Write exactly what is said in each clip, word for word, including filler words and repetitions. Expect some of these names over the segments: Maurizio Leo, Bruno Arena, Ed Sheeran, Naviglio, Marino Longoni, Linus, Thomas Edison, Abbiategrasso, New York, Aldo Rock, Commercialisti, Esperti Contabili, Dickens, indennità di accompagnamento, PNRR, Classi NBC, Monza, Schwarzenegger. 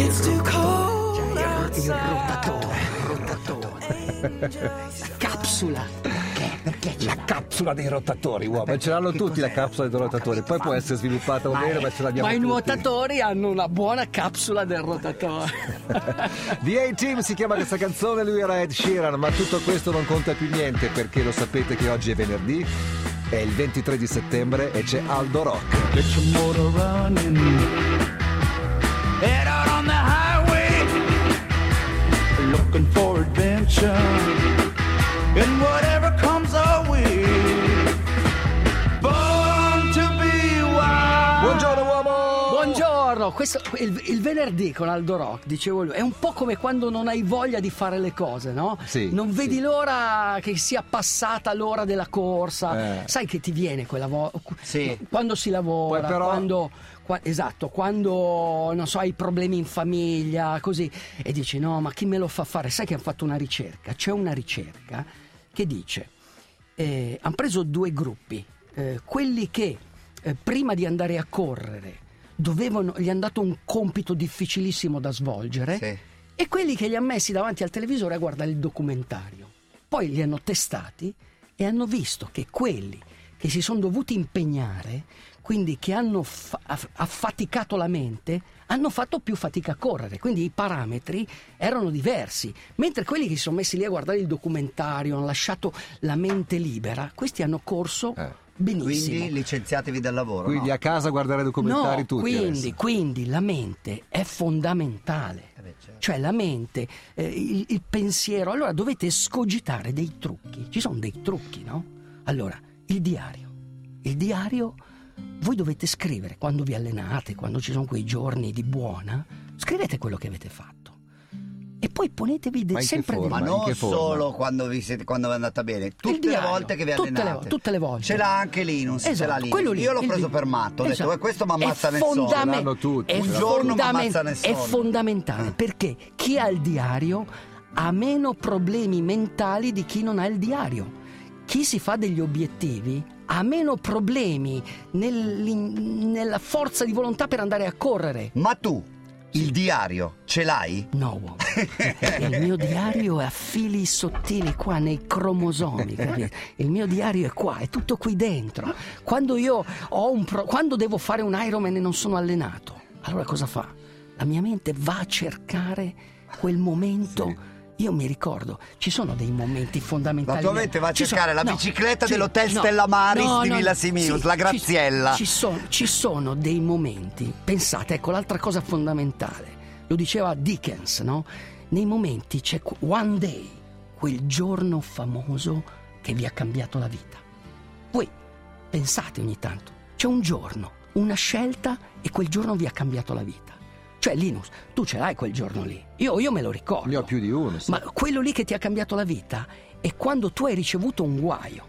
It's too cold il rotatore, rotatore. Capsula. Perché? La capsula dei rotatori, uomo. Vabbè, ce l'hanno tutti la capsula dei rotatori. Poi può essere sviluppata o meno, ma ce l'abbiamo. Ma i nuotatori hanno una buona capsula del rotatore. The A-Team si chiama questa canzone, lui era Ed Sheeran, ma tutto questo non conta più niente, perché lo sapete che oggi è venerdì, è il ventitré di settembre e c'è Aldo Rock. Get your motor running. Head out on the highway. Looking for adventure. And whatever comes our way, born to be wild. Buongiorno uomo! Buongiorno! Questo, il, il venerdì con Aldo Rock, dicevo lui, è un po' come quando non hai voglia di fare le cose, no? Sì, non vedi sì. l'ora che sia passata l'ora della corsa, eh. sai che ti viene quella vo- sì. quando si lavora, poi però... quando... Esatto, quando non so hai problemi in famiglia, così, e dici no, ma chi me lo fa fare? Sai che hanno fatto una ricerca, c'è una ricerca che dice, eh, hanno preso due gruppi, eh, quelli che eh, prima di andare a correre dovevano, gli hanno dato un compito difficilissimo da svolgere, sì. e quelli che li hanno messi davanti al televisore a guardare il documentario. Poi li hanno testati e hanno visto che quelli che si sono dovuti impegnare, quindi che hanno fa- affaticato la mente, hanno fatto più fatica a correre, quindi i parametri erano diversi, mentre quelli che si sono messi lì a guardare il documentario, hanno lasciato la mente libera, questi hanno corso eh. benissimo. Quindi licenziatevi dal lavoro. Quindi no? a casa guardare documentari no, tutti. Quindi, quindi la mente è fondamentale, eh beh, certo. cioè la mente, eh, il, il pensiero, allora dovete scogitare dei trucchi, ci sono dei trucchi, no? Allora, il diario, il diario... Voi dovete scrivere quando vi allenate, quando ci sono quei giorni di buona, scrivete quello che avete fatto. E poi ponetevi de- sempre forma, dentro. Ma non solo quando vi siete, quando è andata bene, tutte diario, le volte che vi allenate. Tutte le, tutte le volte. Ce l'ha anche Linus, esatto, ce l'ha Linus. Lì, io l'ho preso di... per matto, ho esatto. detto, eh, questo mi ammazza nessuno. Fondament- tutti, un giorno mi ammazza nessuno. È fondamentale, perché chi ha il diario ha meno problemi mentali di chi non ha il diario. Chi si fa degli obiettivi ha meno problemi nella forza di volontà per andare a correre. Ma tu, il diario, ce l'hai? No, uomo. Il mio diario è a fili sottili qua nei cromosomi, capito? Il mio diario è qua, è tutto qui dentro. Quando io ho un pro- quando devo fare un Ironman e non sono allenato, allora cosa fa? La mia mente va a cercare quel momento... Sì. Io mi ricordo, ci sono dei momenti fondamentali. La tua mente va a cercare sono, la bicicletta no, dell'hotel no, Stella Maris no, di no, Villa Simius, sì, la Graziella. Ci, ci, sono, ci sono dei momenti, pensate, ecco l'altra cosa fondamentale, lo diceva Dickens, no? Nei momenti c'è one day, quel giorno famoso che vi ha cambiato la vita. Voi pensate ogni tanto, c'è un giorno, una scelta e quel giorno vi ha cambiato la vita. Cioè Linus, tu ce l'hai quel giorno lì, io, io me lo ricordo. Ne ho più di uno sì. Ma quello lì che ti ha cambiato la vita è quando tu hai ricevuto un guaio.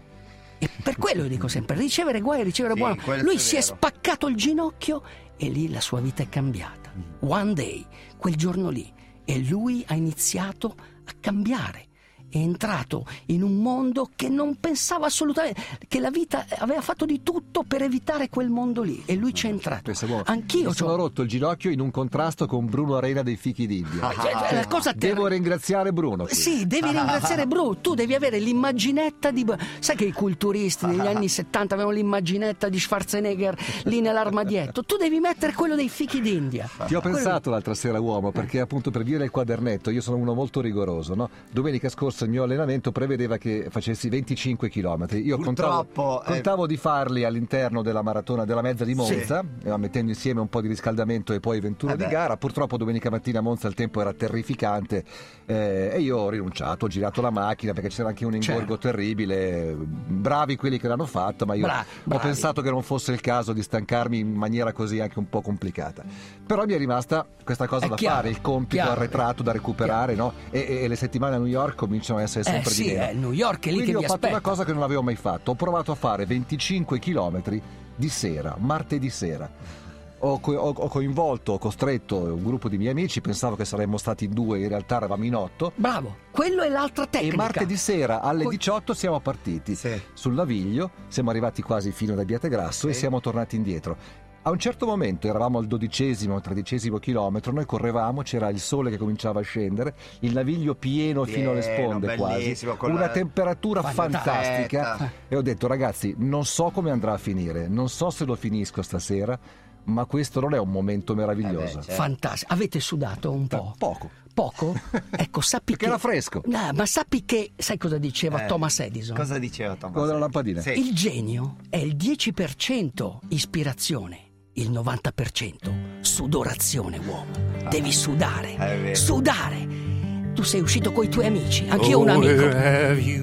E per quello io dico sempre, ricevere guai, ricevere sì, buono. Lui è si vero. È spaccato il ginocchio e lì la sua vita è cambiata. One day, quel giorno lì. E lui ha iniziato a cambiare. È entrato in un mondo che non pensava assolutamente, che la vita aveva fatto di tutto per evitare quel mondo lì, e lui c'è entrato. Anch'io mi sono rotto il ginocchio in un contrasto con Bruno Arena dei Fichi d'India. Ah, cioè, la cosa ter- devo ringraziare Bruno qui. Sì, devi ringraziare Bruno, tu devi avere l'immaginetta di, sai che i culturisti negli anni settanta avevano l'immaginetta di Schwarzenegger lì nell'armadietto, tu devi mettere quello dei Fichi d'India. Ti ho quello... pensato l'altra sera uomo, perché appunto per dire il quadernetto, io sono uno molto rigoroso, no? Domenica scorsa il mio allenamento prevedeva che facessi venticinque chilometri. Io contavo, contavo di farli all'interno della maratona della mezza di Monza, sì. mettendo insieme un po' di riscaldamento e poi ventuno eh di gara. Purtroppo domenica mattina a Monza il tempo era terrificante eh, e io ho rinunciato, ho girato la macchina perché c'era anche un ingorgo certo. terribile. Bravi quelli che l'hanno fatta, ma io Bra- ho pensato che non fosse il caso di stancarmi in maniera così anche un po' complicata. Però mi è rimasta questa cosa è da chiaro, fare, il compito chiaro, arretrato da recuperare, no? e, e, e le settimane a New York cominciano a essere sempre eh, sì, di meno. Eh, New York è lì. Quindi che ho vi fatto aspetta. Una cosa che non avevo mai fatto, ho provato a fare venticinque chilometri di sera, martedì sera. Ho, co- ho coinvolto, ho costretto un gruppo di miei amici, pensavo che saremmo stati in due, in realtà eravamo in otto. Bravo, quello è l'altra tecnica. E martedì sera alle diciotto siamo partiti sì. sul Naviglio, siamo arrivati quasi fino ad Abbiategrasso sì. e siamo tornati indietro. A un certo momento, eravamo al dodicesimo o tredicesimo chilometro, noi correvamo, c'era il sole che cominciava a scendere, il Naviglio pieno, pieno fino alle sponde quasi, una la... temperatura fantastica, fantastica. E ho detto: ragazzi, non so come andrà a finire, non so se lo finisco stasera, ma questo non è un momento meraviglioso? Eh certo. Fantastico. Avete sudato un po'? Poco. Poco? Ecco, sappi perché che... era fresco. No, ma sappi che... sai cosa diceva eh, Thomas Edison? Cosa diceva Thomas Edison? Con la lampadina. Sì. Il genio è il dieci per cento ispirazione. Il novanta per cento sudorazione, uomo. Devi sudare, sudare. Tu sei uscito coi tuoi amici, anch'io ho un amico.